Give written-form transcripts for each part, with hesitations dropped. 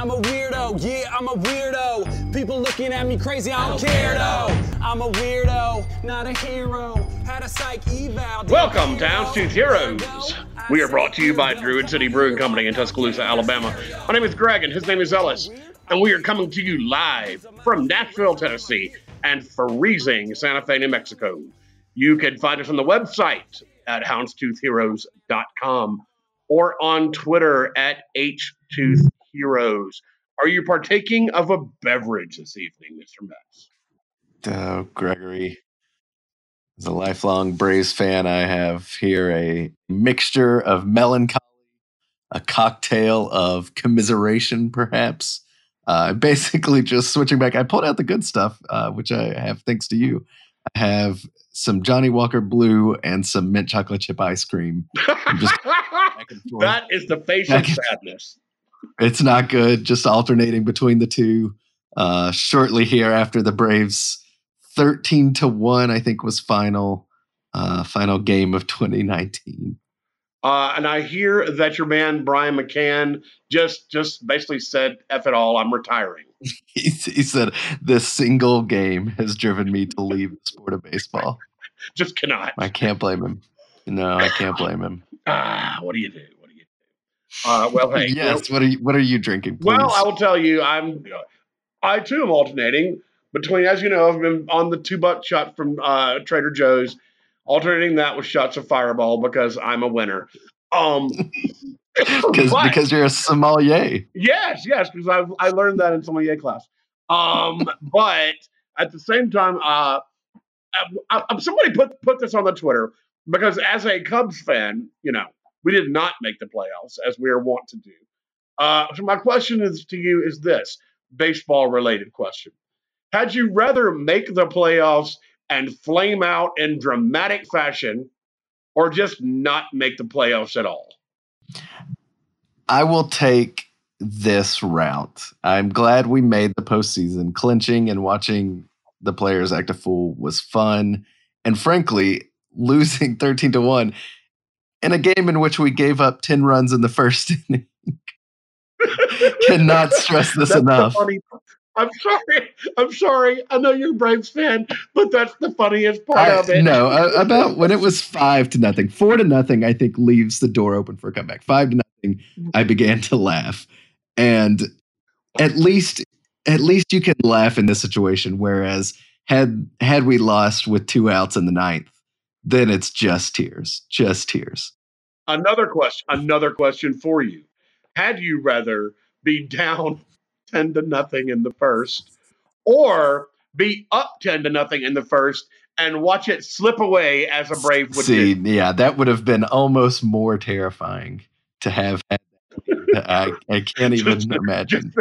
I'm a weirdo, yeah, I'm a weirdo. People looking at me crazy, I don't care though. I'm a weirdo, not a hero. Had a psych eval. Welcome to Houndstooth Heroes. We are brought to you by Druid City Brewing Company in Tuscaloosa, Alabama. My name is Greg and his name is Ellis. And we are coming to you live from Nashville, Tennessee and freezing Santa Fe, New Mexico. You can find us on the website at houndstoothheroes.com or on Twitter at HToothHeroes. Are you partaking of a beverage this evening, Mr. Metz? Oh, Gregory. As a lifelong Braves fan, I have here a mixture of melancholy, a cocktail of commiseration, perhaps. Basically just switching back. I pulled out the good stuff, which I have thanks to you. I have some Johnny Walker Blue and some mint chocolate chip ice cream. That is the face of sadness. It's not good. Just alternating between the two. Shortly hereafter, the Braves 13-1, I think, was final game of 2019. And I hear that your man Brian McCann just basically said, "F it all, I'm retiring." He said, "This single game has driven me to leave the sport of baseball." Just cannot. I can't blame him. No, I can't blame him. What do you do? What do you do? Well, hey. Yes. You know, what are you drinking? Please? Well, I will tell you. I too am alternating between, as you know, I've been on the $2 shot from Trader Joe's. Alternating that with shots of Fireball because I'm a winner. Because you're a sommelier. Yes, because I learned that in sommelier class. But at the same time, somebody put this on the Twitter because as a Cubs fan, you know, we did not make the playoffs as we are wont to do. So my question is to you is this, baseball-related question. Had you rather make the playoffs and flame out in dramatic fashion, or just not make the playoffs at all? I will take this route. I'm glad we made the postseason. Clinching and watching the players act a fool was fun. And frankly, losing 13-1 in a game in which we gave up 10 runs in the first inning. Cannot stress this enough. I'm sorry. I know you're a Braves fan, but that's the funniest part of it. No, about when it was 5-0, 4-0, I think leaves the door open for a comeback. 5-0, I began to laugh, and at least you can laugh in this situation. Whereas had we lost with 2 outs in the 9th, then it's just tears. Another question for you: had you rather be down 10-0 in the first, or be up 10-0 in the first and watch it slip away as a Brave would do? Yeah, that would have been almost more terrifying to have had. I can't even imagine.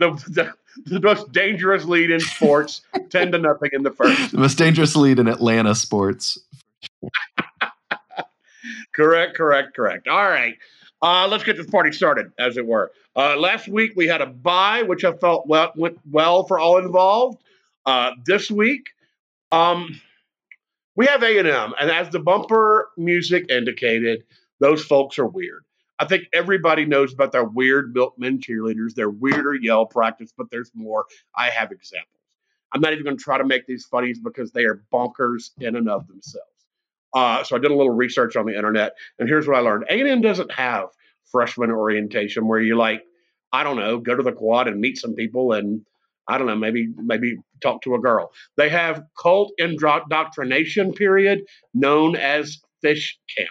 The most dangerous lead in sports, 10-0 in the first. The most dangerous lead in Atlanta sports. Correct. All right. Let's get this party started, as it were. Last week, we had a bye, which I felt went well for all involved. This week, we have A&M. And as the bumper music indicated, those folks are weird. I think everybody knows about their weird Milkmen cheerleaders, their weirder yell practice, but there's more. I have examples. I'm not even going to try to make these funnies because they are bonkers in and of themselves. So I did a little research on the internet, and here's what I learned. A&M doesn't have freshman orientation where you go to the quad and meet some people and, maybe talk to a girl. They have cult indoctrination period known as Fish Camp.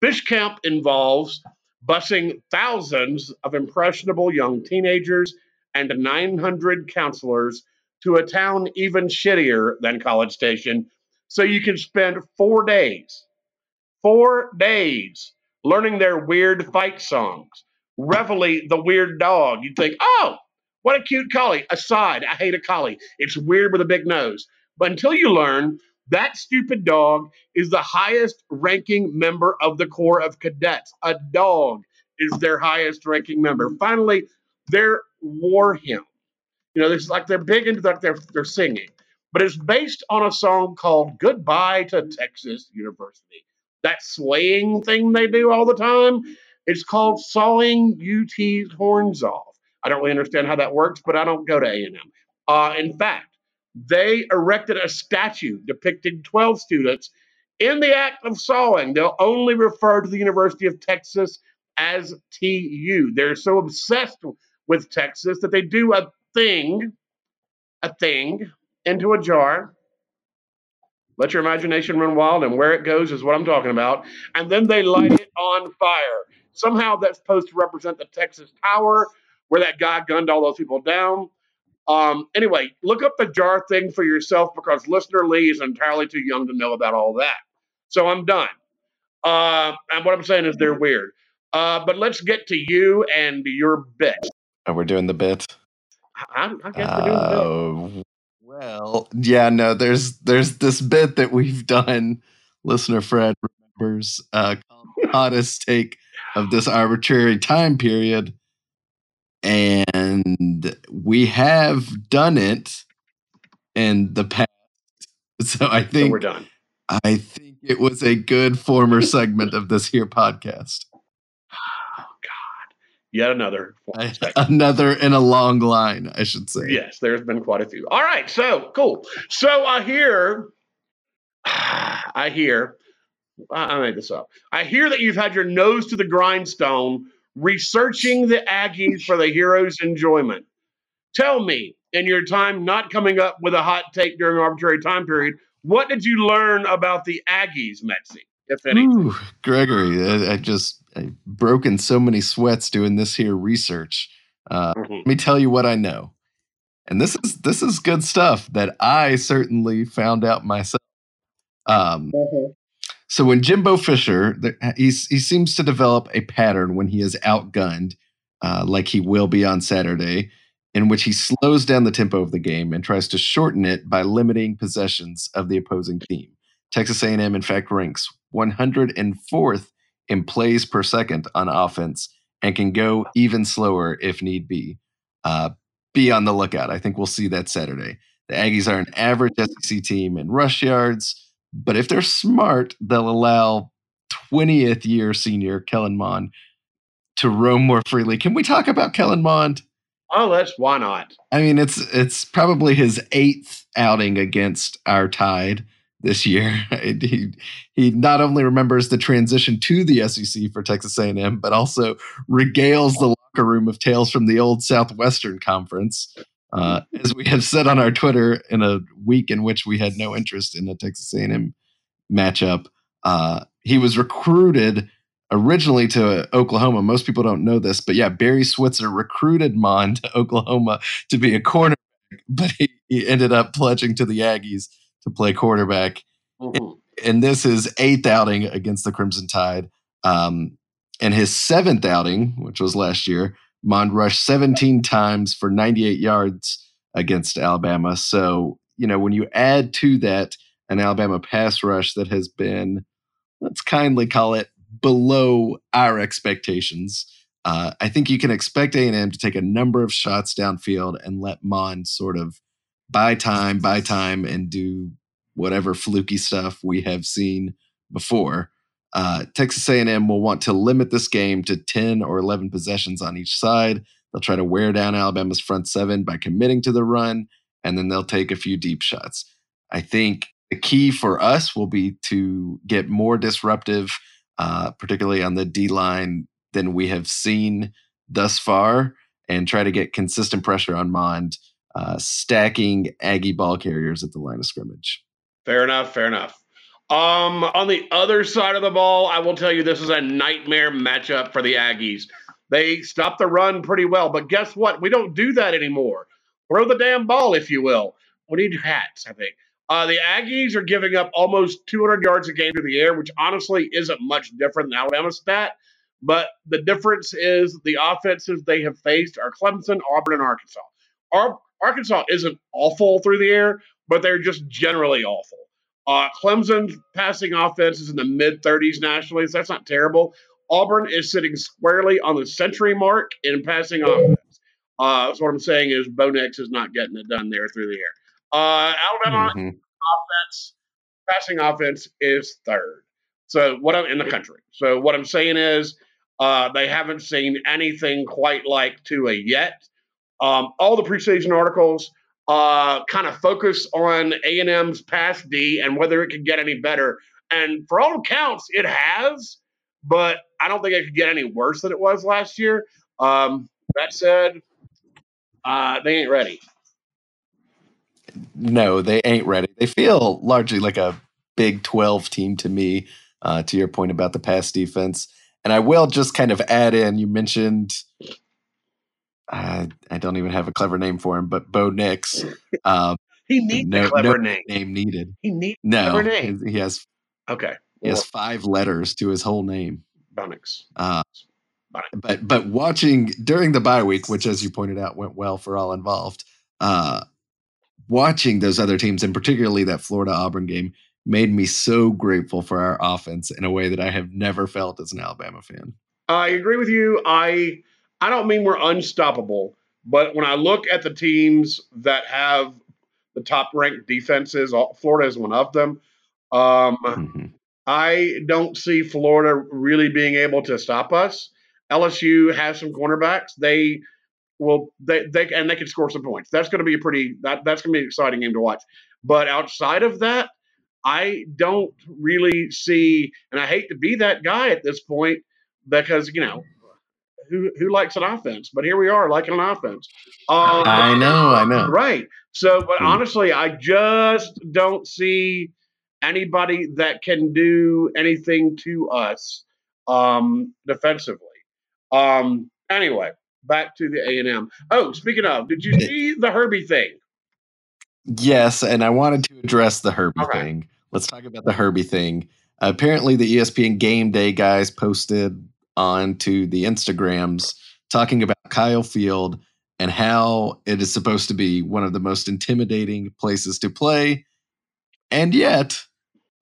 Fish Camp involves busing thousands of impressionable young teenagers and 900 counselors to a town even shittier than College Station, so you can spend 4 days learning their weird fight songs. Reveille, the weird dog. You think, oh, what a cute collie. Aside, I hate a collie. It's weird with a big nose. But until you learn, that stupid dog is the highest ranking member of the Corps of Cadets. A dog is their highest ranking member. Finally, their war hymn. You know, it's like they're big into their singing. But it's based on a song called Goodbye to Texas University. That swaying thing they do all the time, It's called sawing UT's horns off. I don't really understand how that works, but I don't go to A&M. In fact, they erected a statue depicting 12 students in the act of sawing. They'll only refer to the University of Texas as TU. They're so obsessed with Texas that they do a thing into a jar. Let your imagination run wild, and where it goes is what I'm talking about. And then they light it on fire. Somehow that's supposed to represent the Texas Tower, where that guy gunned all those people down. Anyway, look up the jar thing for yourself, because listener Lee is entirely too young to know about all that. So I'm done. And what I'm saying is they're weird. But let's get to you and your bit. And we're doing the bit? I guess we're doing the bit. Well, yeah, no, there's this bit that we've done. Listener Fred remembers Hottest take of this arbitrary time period. And we have done it in the past. So I think we're done. I think it was a good former segment of this here podcast. Oh, God. Yet another. Another in a long line, I should say. Yes, there's been quite a few. All right. So cool. So I hear, I made this up. I hear that you've had your nose to the grindstone researching the Aggies for the hero's enjoyment. Tell me, in your time not coming up with a hot take during an arbitrary time period, what did you learn about the Aggies, Mexi, if any? Ooh, Gregory, I broken so many sweats doing this here research. Let me tell you what I know. And this is good stuff that I certainly found out myself. So when Jimbo Fisher, he seems to develop a pattern when he is outgunned, like he will be on Saturday, in which he slows down the tempo of the game and tries to shorten it by limiting possessions of the opposing team. Texas A&M, in fact, ranks 104th in plays per second on offense and can go even slower if need be. Be on the lookout. I think we'll see that Saturday. The Aggies are an average SEC team in rush yards, but if they're smart, they'll allow 20th year senior Kellen Mond to roam more freely. Can we talk about Kellen Mond? Oh, why not? I mean, it's probably his 8th outing against our Tide this year. He not only remembers the transition to the SEC for Texas A&M, but also regales the locker room of tales from the old Southwestern Conference. As we have said on our Twitter, in a week in which we had no interest in the Texas A&M matchup, he was recruited originally to Oklahoma. Most people don't know this, but yeah, Barry Switzer recruited Mond to Oklahoma to be a cornerback, but he ended up pledging to the Aggies to play quarterback. Mm-hmm. And this is 8th outing against the Crimson Tide. And his 7th outing, which was last year, Mond rushed 17 times for 98 yards against Alabama. So, you know, when you add to that an Alabama pass rush that has been, let's kindly call it, below our expectations, I think you can expect A&M to take a number of shots downfield and let Mond sort of buy time, and do whatever fluky stuff we have seen before. Texas A&M will want to limit this game to 10 or 11 possessions on each side. They'll try to wear down Alabama's front seven by committing to the run, and then they'll take a few deep shots. I think the key for us will be to get more disruptive, particularly on the D-line, than we have seen thus far, and try to get consistent pressure on Mond, stacking Aggie ball carriers at the line of scrimmage. Fair enough. On the other side of the ball, I will tell you this is a nightmare matchup for the Aggies. They stop the run pretty well, but guess what? We don't do that anymore. Throw the damn ball, if you will. We need hats, I think. The Aggies are giving up almost 200 yards a game through the air, which honestly isn't much different than Alabama's stat, but the difference is the offenses they have faced are Clemson, Auburn, and Arkansas. Arkansas isn't awful through the air, but they're just generally awful. Clemson's passing offense is in the mid-30s nationally, so that's not terrible. Auburn is sitting squarely on the century mark in passing offense. So what I'm saying is Bo Nix is not getting it done there through the air. Alabama passing offense is third in the country. So what I'm saying is They haven't seen anything quite like Tua yet. All the preseason articles kind of focus on A&M's pass D and whether it could get any better. And for all accounts, it has, but I don't think it could get any worse than it was last year. That said, they ain't ready. No, they ain't ready. They feel largely like a Big 12 team to me, to your point about the pass defense. And I will just kind of add in, you mentioned, I don't even have a clever name for him, but Bo Nix. He needs a clever name. He has. Okay. He has 5 letters to his whole name. Bo Nix. But watching during the bye week, which as you pointed out went well for all involved, watching those other teams and particularly that Florida-Auburn game made me so grateful for our offense in a way that I have never felt as an Alabama fan. I agree with you. I don't mean we're unstoppable, but when I look at the teams that have the top-ranked defenses, Florida is one of them. I don't see Florida really being able to stop us. LSU has some cornerbacks. They can score some points. That's going to be a that's going to be an exciting game to watch. But outside of that, I don't really see, and I hate to be that guy at this point because, you know, who likes an offense? But here we are liking an offense. I know. Right. So, but honestly, I just don't see anybody that can do anything to us defensively. Anyway, back to the A&M. Oh, speaking of, did you see the Herbie thing? Yes, and I wanted to address the Herbie thing. Let's talk about the Herbie thing. Apparently, the ESPN Game Day guys posted onto the Instagrams talking about Kyle Field and how it is supposed to be one of the most intimidating places to play, and yet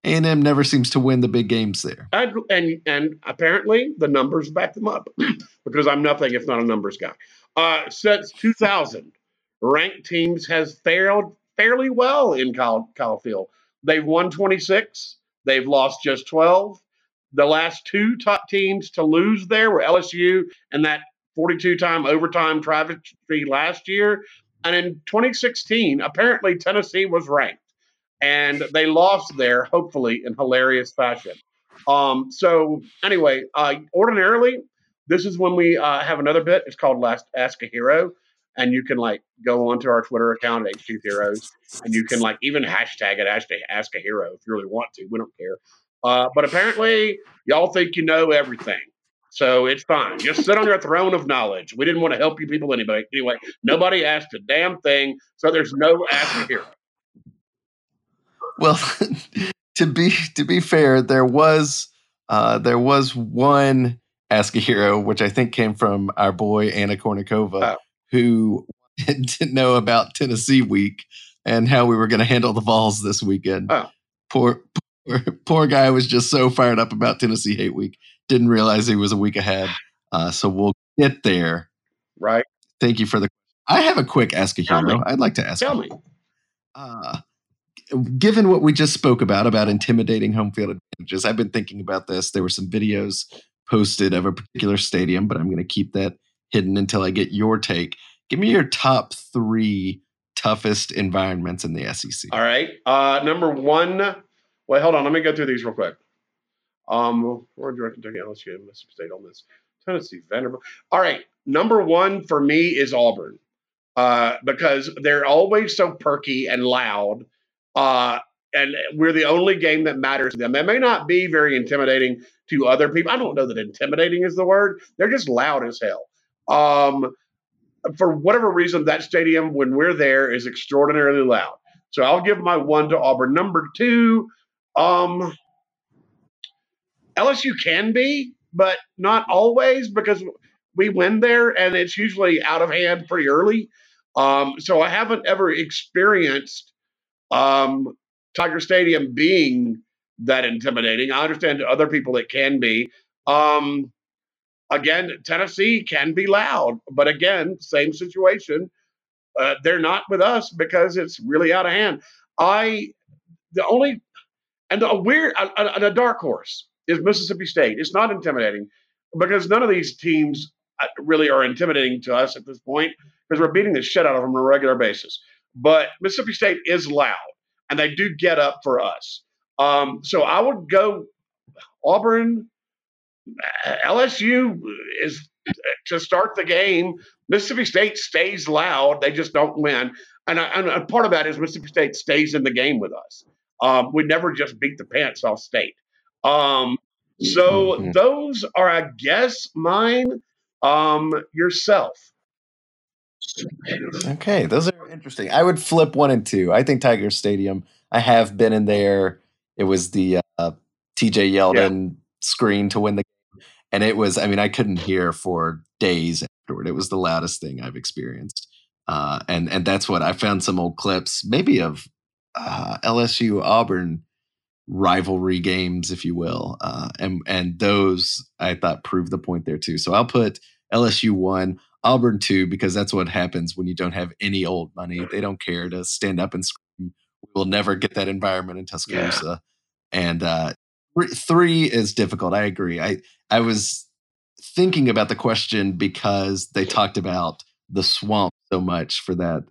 A&M never seems to win the big games there. And apparently the numbers back them up because I'm nothing if not a numbers guy. Since 2000, ranked teams has failed fairly well in Kyle Field. They've won 26. They've lost just 12. The last 2 top teams to lose there were LSU and that 42-time overtime travesty last year. And in 2016, apparently Tennessee was ranked. And they lost there, hopefully, in hilarious fashion. So, anyway, ordinarily, this is when we have another bit. It's called Last Ask a Hero. And you can, like, go onto our Twitter account, Houndstooth Heroes. And you can, like, even hashtag it, Ask a Hero, if you really want to. We don't care. But apparently, y'all think you know everything. So, it's fine. Just sit on your throne of knowledge. We didn't want to help you people anyway. Nobody asked a damn thing. So, there's no Ask a Hero. Well, to be fair, there was one Ask a Hero, which I think came from our boy Anna Kournikova, who didn't know about Tennessee week and how we were going to handle the Vols this weekend. Oh. Poor guy was just so fired up about Tennessee hate week, didn't realize he was a week ahead. So we'll get there. Right. Thank you for the. I have a quick Ask a Hero. I'd like to ask. Tell me. Given what we just spoke about intimidating home field advantages, I've been thinking about this. There were some videos posted of a particular stadium, but I'm going to keep that hidden until I get your take. Give me your top 3 toughest environments in the SEC. All right. Number 1. Wait, hold on. Let me go through these real quick. We're directed to LSU, Mississippi State on this. Tennessee, Vanderbilt. All right. Number 1 for me is Auburn because they're always so perky and loud. And we're the only game that matters to them. They may not be very intimidating to other people. I don't know that intimidating is the word. They're just loud as hell. For whatever reason, that stadium, when we're there, is extraordinarily loud. So I'll give my 1 to Auburn. Number 2, LSU can be, but not always because we win there and it's usually out of hand pretty early. So I haven't ever experienced Tiger Stadium being that intimidating. I understand to other people it can be. Again, Tennessee can be loud, but again, same situation. They're not with us because it's really out of hand. A dark horse is Mississippi State. It's not intimidating, because none of these teams really are intimidating to us at this point because we're beating the shit out of them on a regular basis. But Mississippi State is loud, and they do get up for us. So I would go Auburn, LSU is to start the game. Mississippi State stays loud. They just don't win. And part of that is Mississippi State stays in the game with us. We never just beat the pants off State. So those are, I guess, mine. Yourself. Okay, those are interesting. I would flip 1 and 2. I think Tiger Stadium. I have been in there. It was the TJ Yeldon screen to win the game. And it was, I mean, I couldn't hear for days afterward. It was the loudest thing I've experienced. And that's what I found some old clips, maybe of LSU Auburn rivalry games, if you will. And those I thought proved the point there too. So I'll put LSU 1, Auburn 2, because that's what happens when you don't have any old money. They don't care to stand up and scream. We will never get that environment in Tuscaloosa. Yeah. And 3 is difficult. I agree. I was thinking about the question because they talked about the swamp so much for that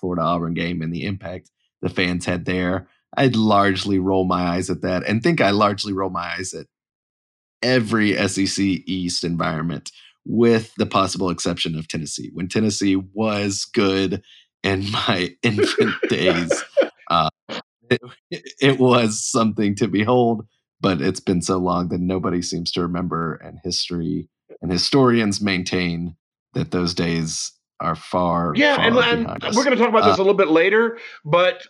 Florida Auburn game and the impact the fans had there. I'd largely roll my eyes at that and think I largely roll my eyes at every SEC East environment with the possible exception of Tennessee. When Tennessee was good in my infant days, it was something to behold, but it's been so long that nobody seems to remember, and history and historians maintain that those days are far. Yeah, far and we're going to talk about this a little bit later, but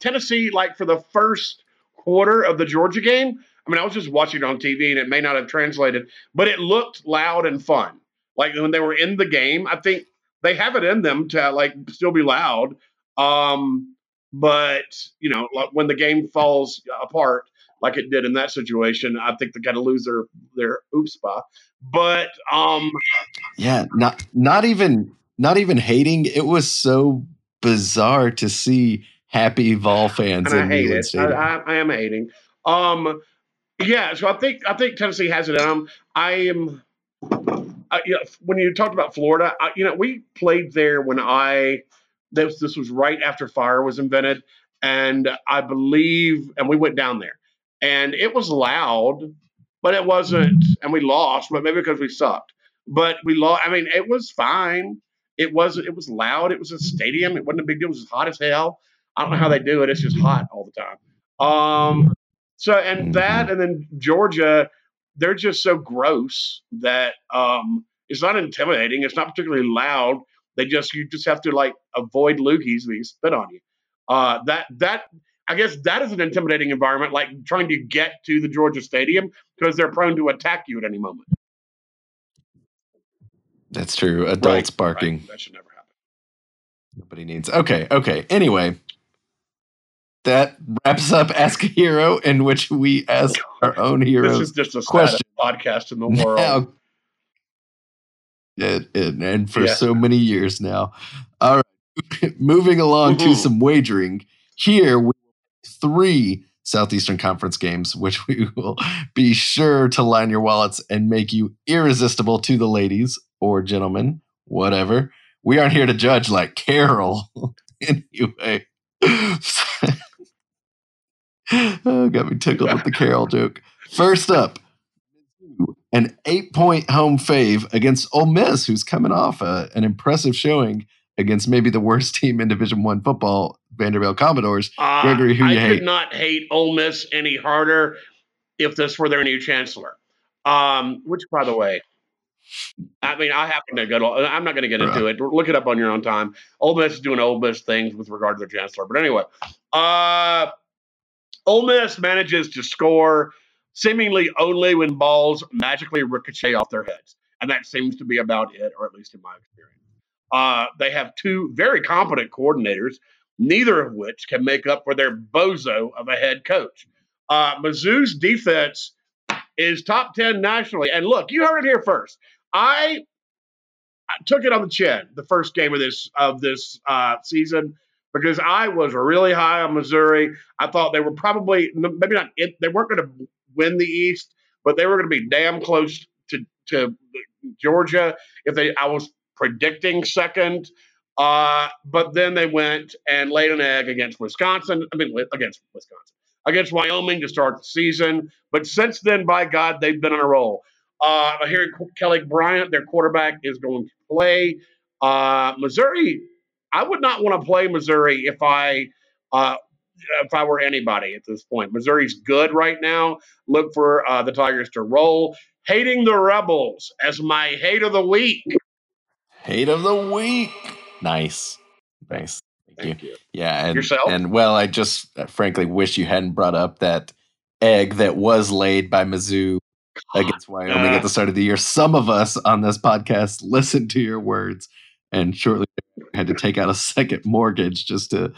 Tennessee, like for the first quarter of the Georgia game, I mean, I was just watching it on TV and it may not have translated, but it looked loud and fun. Like when they were in the game, I think they have it in them to like still be loud. But, you know, like when the game falls apart, like it did in that situation, I think they got to lose their oopspa. But yeah, not even hating. It was so bizarre to see happy Vol fans. And I hate it. I am hating. Yeah, so I think Tennessee has it in them. When you talked about Florida, we played there when this was right after fire was invented, and I believe, and we went down there, and it was loud, but it wasn't, and we lost, but maybe because we sucked, but we lost. I mean, it was fine. It was loud. It was a stadium. It wasn't a big deal. It was hot as hell. I don't know how they do it. It's just hot all the time. And then Georgia, they're just so gross that it's not intimidating. It's not particularly loud. You just have to like avoid loogies being spit on you. I guess that is an intimidating environment, like trying to get to the Georgia Stadium because they're prone to attack you at any moment. That's true. Adults barking. Right. That should never happen. Nobody needs. Okay. Anyway. That wraps up Ask a Hero, in which we ask our own heroes. This is just the saddest podcast in the world. Now, and for so many years now. All right. Moving along to some wagering. Here we have 3 Southeastern Conference games, which we will be sure to line your wallets and make you irresistible to the ladies or gentlemen, whatever. We aren't here to judge like Carol. Anyway. Oh, got me tickled with the Carol joke. First up, an 8-point home fave against Ole Miss, who's coming off an impressive showing against maybe the worst team in Division I football, Vanderbilt Commodores. Gregory, who you hate? I could not hate Ole Miss any harder if this were their new chancellor. Which, by the way, I mean, I happen to go to, I'm not going to get into it. Look it up on your own time. Ole Miss is doing Ole Miss things with regard to their chancellor. But anyway, Ole Miss manages to score seemingly only when balls magically ricochet off their heads. And that seems to be about it, or at least in my experience. They have 2 very competent coordinators, neither of which can make up for their bozo of a head coach. Mizzou's defense is top 10 nationally. And look, you heard it here first. I took it on the chin the first game of this season because I was really high on Missouri. I thought they were probably, maybe not, they weren't going to win the East, but they were going to be damn close to to Georgia. I was predicting second, but then they went and laid an egg against Wyoming to start the season. But since then, by God, they've been on a roll. I hear Kelly Bryant, their quarterback, is going to play. Missouri, I would not want to play Missouri if I were anybody at this point. Missouri's good right now. Look for the Tigers to roll. Hating the Rebels as my hate of the week. Hate of the week. Nice. Nice. Thank you. Yeah. And, yourself? And, well, I just frankly wish you hadn't brought up that egg that was laid by Mizzou against Wyoming at the start of the year. Some of us on this podcast listened to your words and shortly had to take out a second mortgage just to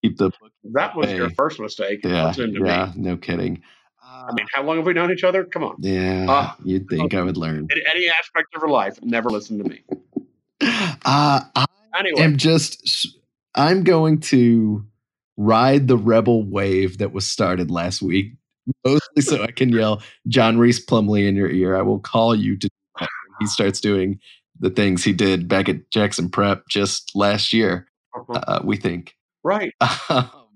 keep the book. That was your first mistake. Yeah, no kidding. I mean, how long have we known each other? Come on. Yeah, you'd think I would learn. In any aspect of her life, never listen to me. I'm going to ride the rebel wave that was started last week, mostly so I can yell John Reese Plumlee in your ear. I will call you to when he starts doing the things he did back at Jackson Prep just last year, we think. Right.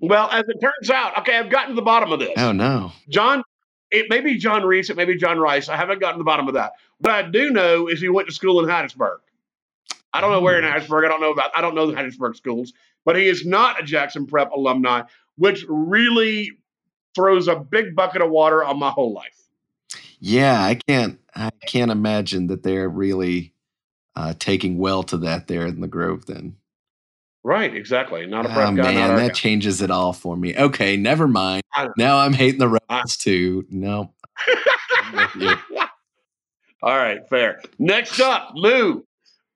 Well, as it turns out, okay, I've gotten to the bottom of this. Oh, no. John, it may be John Reese, it may be John Rice. I haven't gotten to the bottom of that. What I do know is he went to school in Hattiesburg. I don't know where in Hattiesburg. I don't know the Hattiesburg schools, but he is not a Jackson Prep alumni, which really throws a big bucket of water on my whole life. Yeah, I can't imagine that they're really taking well to that there in the Grove then. Right, exactly. Not a prep guy. Man, that changes it all for me. Okay, never mind. Now I'm hating the Rebels too. No. All right, fair. Next up, Lou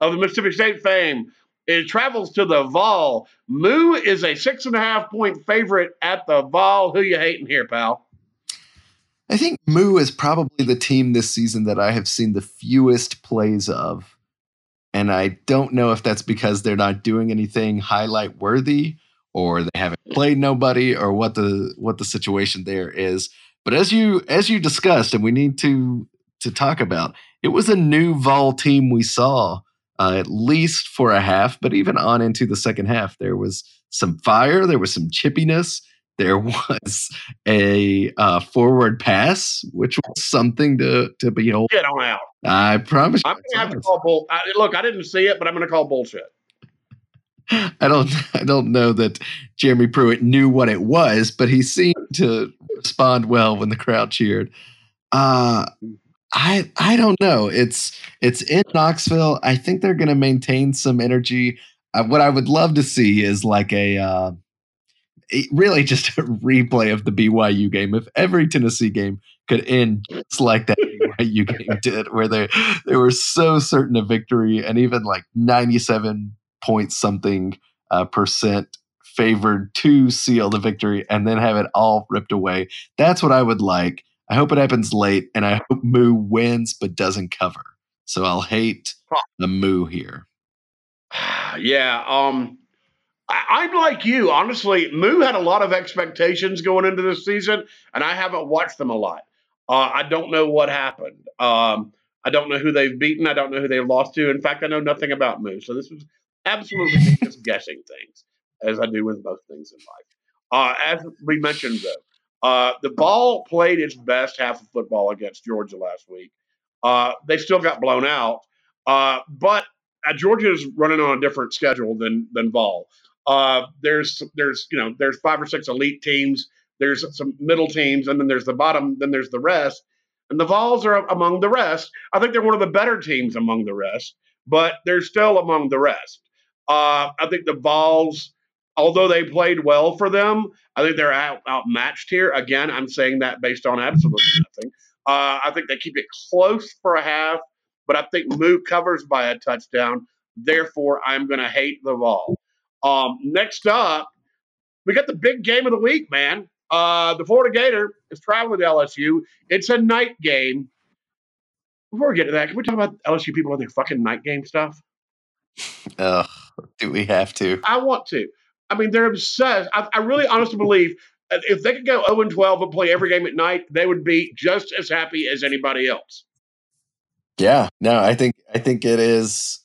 of the Mississippi State fame. It travels to the Vol. Moo is a 6.5-point favorite at the Vol. Who you hating here, pal? I think Moo is probably the team this season that I have seen the fewest plays of. And I don't know if that's because they're not doing anything highlight worthy or they haven't played nobody or what the situation there is. But as you discussed, and we need to talk about, it was a new Vol team we saw. At least for a half, but even on into the second half, there was some fire. There was some chippiness. There was a forward pass, which was something to behold. Get on out. I promise you. I'm going to have to call bull. Look, I didn't see it, but I'm going to call bullshit. I don't know that Jeremy Pruitt knew what it was, but he seemed to respond well when the crowd cheered. I don't know. It's in Knoxville. I think they're going to maintain some energy. What I would love to see is like really just a replay of the BYU game. If every Tennessee game could end just like that BYU game did, where they were so certain of victory and even like 97-point-something percent favored to seal the victory and then have it all ripped away. That's what I would like. I hope it happens late, and I hope Moo wins but doesn't cover. So I'll hate the Moo here. Yeah, I'm like you. Honestly, Moo had a lot of expectations going into this season, and I haven't watched them a lot. I don't know what happened. I don't know who they've beaten. I don't know who they've lost to. In fact, I know nothing about Moo. So this was absolutely me just guessing things, as I do with most things in life. As we mentioned, though, the Vol played its best half of football against Georgia last week. They still got blown out, but Georgia's running on a different schedule than Vol. There's 5 or 6 elite teams. There's some middle teams, and then there's the bottom. Then there's the rest, and the Vols are among the rest. I think they're one of the better teams among the rest, but they're still among the rest. I think the Vols, although they played well for them, I think they're outmatched here. Again, I'm saying that based on absolutely nothing. I think they keep it close for a half, but I think Moo covers by a touchdown. Therefore, I'm going to hate the Vol. Next up, we got the big game of the week, man. The Florida Gator is traveling to LSU. It's a night game. Before we get to that, can we talk about LSU people and their fucking night game stuff? Do we have to? I want to. I mean, they're obsessed. I really honestly believe if they could go 0-12 and play every game at night, they would be just as happy as anybody else. Yeah, no, I think it is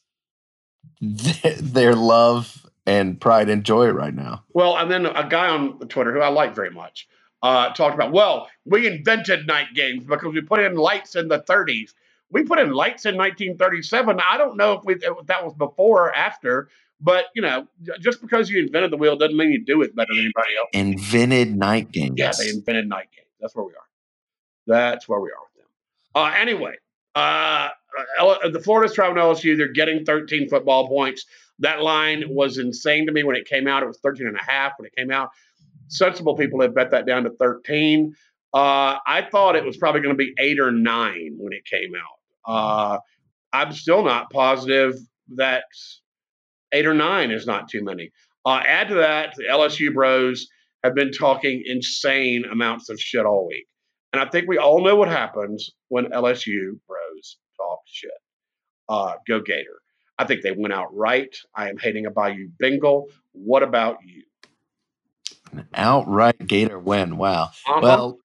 their love and pride and joy right now. Well, and then a guy on Twitter who I like very much talked about, well, we invented night games because we put in lights in the 30s. We put in lights in 1937. I don't know if that was before or after, but, you know, just because you invented the wheel doesn't mean you do it better than anybody else. Invented night games. Yeah, they invented night games. That's where we are. That's where we are with them. Anyway. The Florida's traveling LSU. They're getting 13 football points. That line was insane to me when it came out. It was 13.5 when it came out. Sensible people have bet that down to 13. I thought it was probably going to be 8 or 9 when it came out. I'm still not positive that 8 or 9 is not too many. Add to that, the LSU bros have been talking insane amounts of shit all week. And I think we all know what happens when LSU bros talk shit. Go Gator. I think they went outright. I am hating a Bayou Bengal. What about you? An outright Gator win. Wow. Well,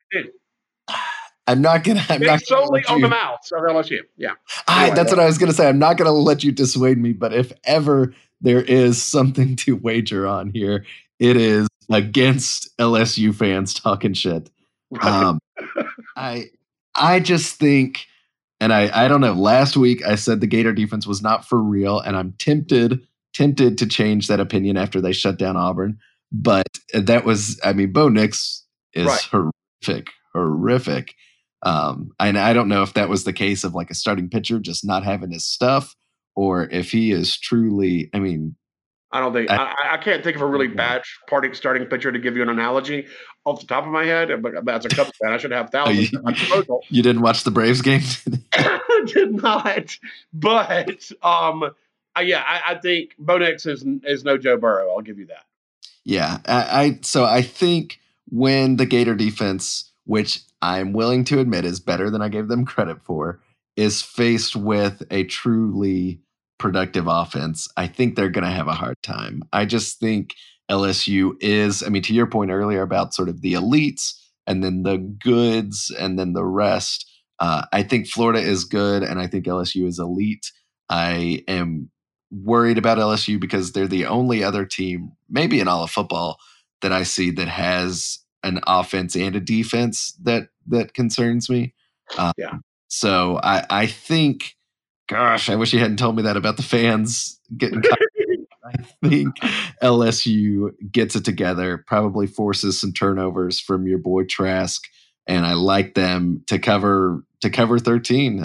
I'm not gonna solely on the mouths of LSU. Yeah. That's what I was gonna say. I'm not gonna let you dissuade me, but if ever there is something to wager on here, it is against LSU fans talking shit. I just think, and I don't know, last week I said the Gator defense was not for real, and I'm tempted to change that opinion after they shut down Auburn. But that was, I mean, Bo Nix is horrific. And I don't know if that was the case of like a starting pitcher just not having his stuff, or if he is truly, I mean, I don't think I can't think of a really bad starting pitcher to give you an analogy off the top of my head. But as a Cubs fan, I should have thousands. You didn't watch the Braves game? I did not. But I think Bo Nix is no Joe Burrow. I'll give you that. Yeah, I think when the Gator defense, which I'm willing to admit is better than I gave them credit for, is faced with a truly productive offense, I think they're going to have a hard time. I just think LSU is, I mean, to your point earlier about sort of the elites and then the goods and then the rest, I think Florida is good and I think LSU is elite. I am worried about LSU because they're the only other team, maybe in all of football, that I see that has an offense and a defense that concerns me. So I think, gosh, I wish you hadn't told me that about the fans getting caught. I think LSU gets it together, probably forces some turnovers from your boy Trask, and I like them to cover 13.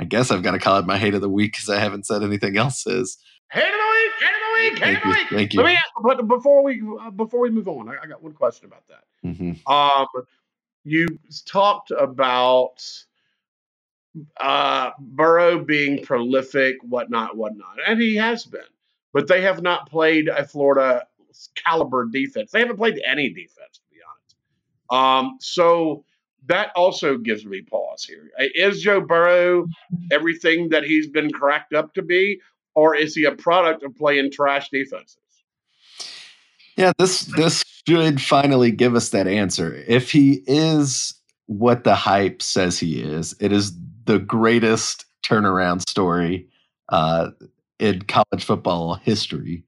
I guess I've got to call it my hate of the week because I haven't said anything else. Hate of the week. Thank you. Let me ask, but before we move on, I got one question about that. Mm-hmm. You talked about Burrow being prolific, whatnot, and he has been, but they have not played a Florida caliber defense. They haven't played any defense, to be honest. So that also gives me pause here. Is Joe Burrow everything that he's been cracked up to be, or is he a product of playing trash defenses? Yeah, this should finally give us that answer. If he is what the hype says he is, it is the greatest turnaround story in college football history,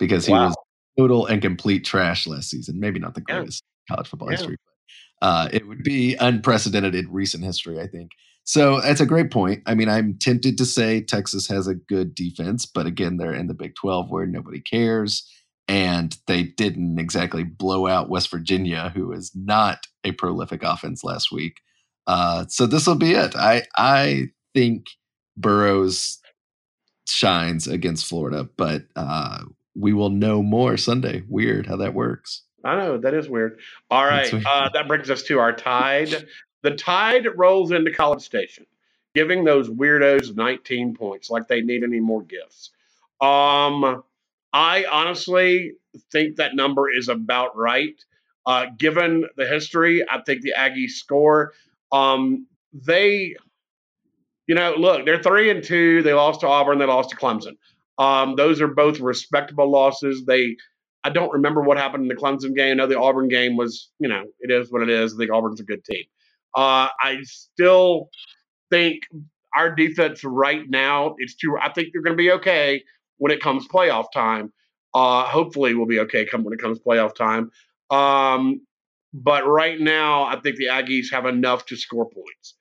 because he was total and complete trash last season. Maybe not the greatest college football history, but it would be unprecedented in recent history, I think. So that's a great point. I mean, I'm tempted to say Texas has a good defense, but again, they're in the Big 12 where nobody cares, and they didn't exactly blow out West Virginia, who is not a prolific offense last week. So this will be it. I think Burrows shines against Florida, but we will know more Sunday. Weird how that works. I know. That is weird. All right. Weird. That brings us to our Tide. The Tide rolls into College Station, giving those weirdos 19 points like they need any more gifts. I honestly think that number is about right. Given the history, I think the Aggies score. They're 3-2. They lost to Auburn. They lost to Clemson. Those are both respectable losses. I don't remember what happened in the Clemson game. I know the Auburn game was, it is what it is. I think Auburn's a good team. I still think our defense right now, I think they're going to be okay when it comes playoff time. Hopefully we'll be okay when it comes playoff time. But right now, I think the Aggies have enough to score points.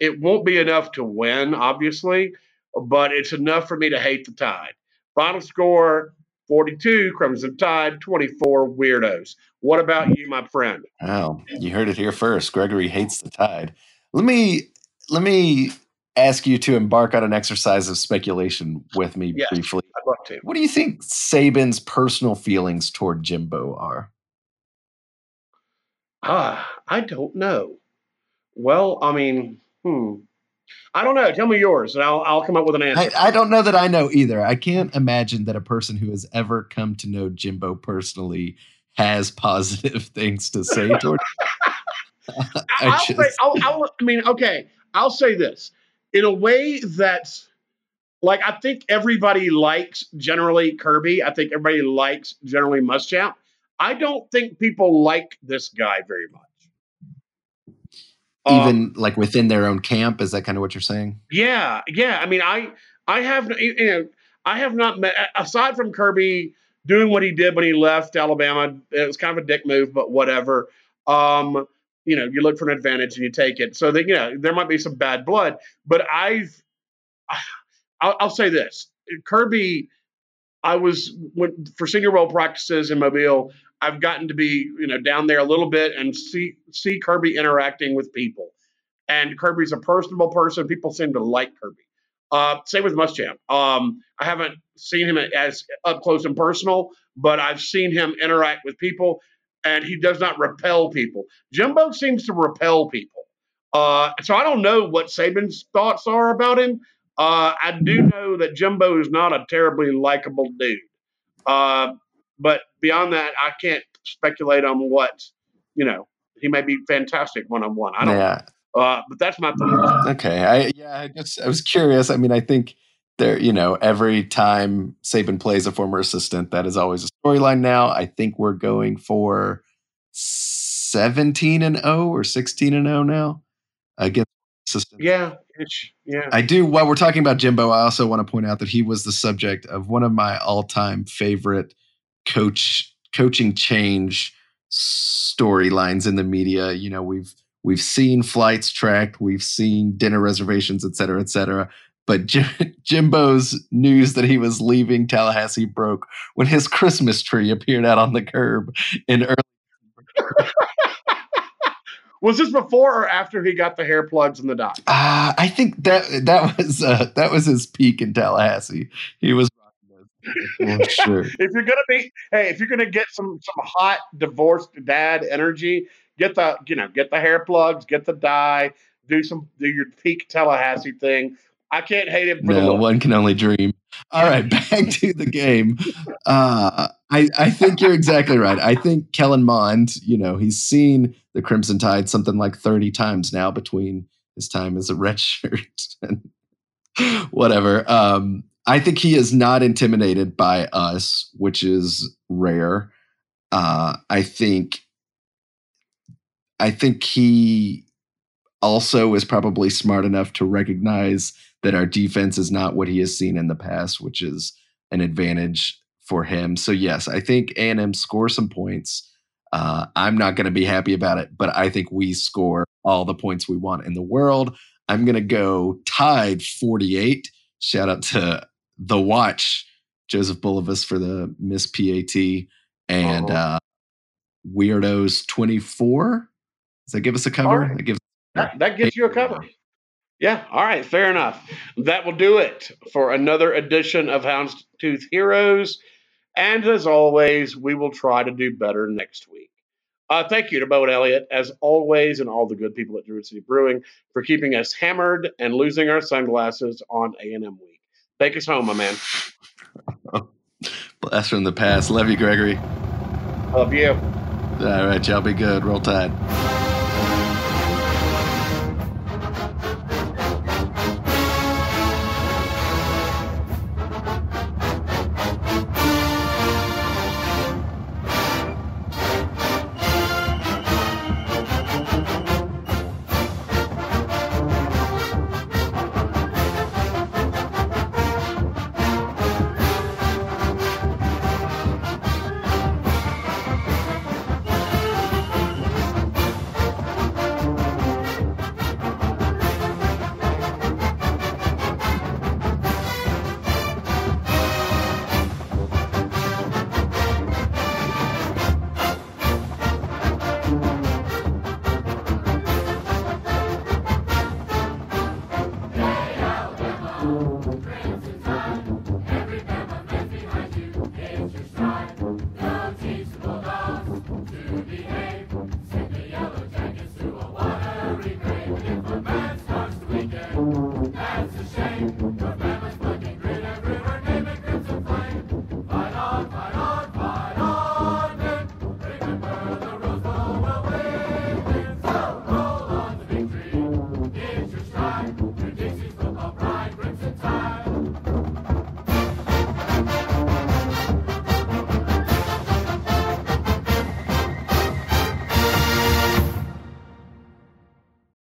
It won't be enough to win, obviously, but it's enough for me to hate the Tide. Final score, 42, Crimson Tide, 24, Weirdos. What about you, my friend? Oh, you heard it here first. Gregory hates the Tide. Let me ask you to embark on an exercise of speculation with me briefly. I'd love to. What do you think Sabin's personal feelings toward Jimbo are? I don't know. Well, I mean, I don't know. Tell me yours, and I'll come up with an answer. I don't know that I know either. I can't imagine that a person who has ever come to know Jimbo personally has positive things to say toward him. I'll say this. In a way that's, I think everybody likes generally Kirby. I think everybody likes generally Muschamp. I don't think people like this guy very much. Even within their own camp, is that kind of what you're saying? Yeah. I mean, I have not met, aside from Kirby doing what he did when he left Alabama. It was kind of a dick move, but whatever. You look for an advantage and you take it. So that there might be some bad blood, but I'll say this: Kirby, for senior bowl practices in Mobile, I've gotten to be, down there a little bit and see Kirby interacting with people. And Kirby's a personable person. People seem to like Kirby. Same with Muschamp. I haven't seen him as up close and personal, but I've seen him interact with people, and he does not repel people. Jimbo seems to repel people. So I don't know what Sabin's thoughts are about him. I do know that Jimbo is not a terribly likable dude. But beyond that, I can't speculate on what, he may be fantastic one-on-one. I don't know. But that's my thought. Okay. I was curious. I mean, I think there, every time Sabin plays a former assistant, that is always a storyline now. I think we're going for 17-0 or 16-0 now against assistant. Yeah. I do. While we're talking about Jimbo, I also want to point out that he was the subject of one of my all-time favorite coaching change storylines in the media. We've seen flights tracked, we've seen dinner reservations, et cetera, but Jimbo's news that he was leaving Tallahassee broke when his Christmas tree appeared out on the curb in early. Was this before or after he got the hair plugs in the dock? I think that was his peak in Tallahassee. He was. Well, sure. If you're gonna get some hot divorced dad energy, get the hair plugs, get the dye, do your peak Tallahassee thing. I can't hate it. One can only dream. All right, back to the game. I think you're exactly right. I think Kellen Mond, he's seen the Crimson Tide something like 30 times now between his time as a redshirt and whatever. I think he is not intimidated by us, which is rare. I think he also is probably smart enough to recognize that our defense is not what he has seen in the past, which is an advantage for him. So yes, I think A&M scores some points. I'm not going to be happy about it, but I think we score all the points we want in the world. I'm going to go Tide 48. Shout out to The Watch, Joseph Bulivas, for the Miss PAT, and Weirdos 24. Does that give us a cover? Right. That gives you a cover. Yeah. All right. Fair enough. That will do it for another edition of Houndstooth Heroes. And as always, we will try to do better next week. Thank you to Bo and Elliot, as always, and all the good people at Druid City Brewing for keeping us hammered and losing our sunglasses on A&M Week. Take us home, my man. Blast from the past. Love you, Gregory. Love you. All right, y'all be good. Roll Tide.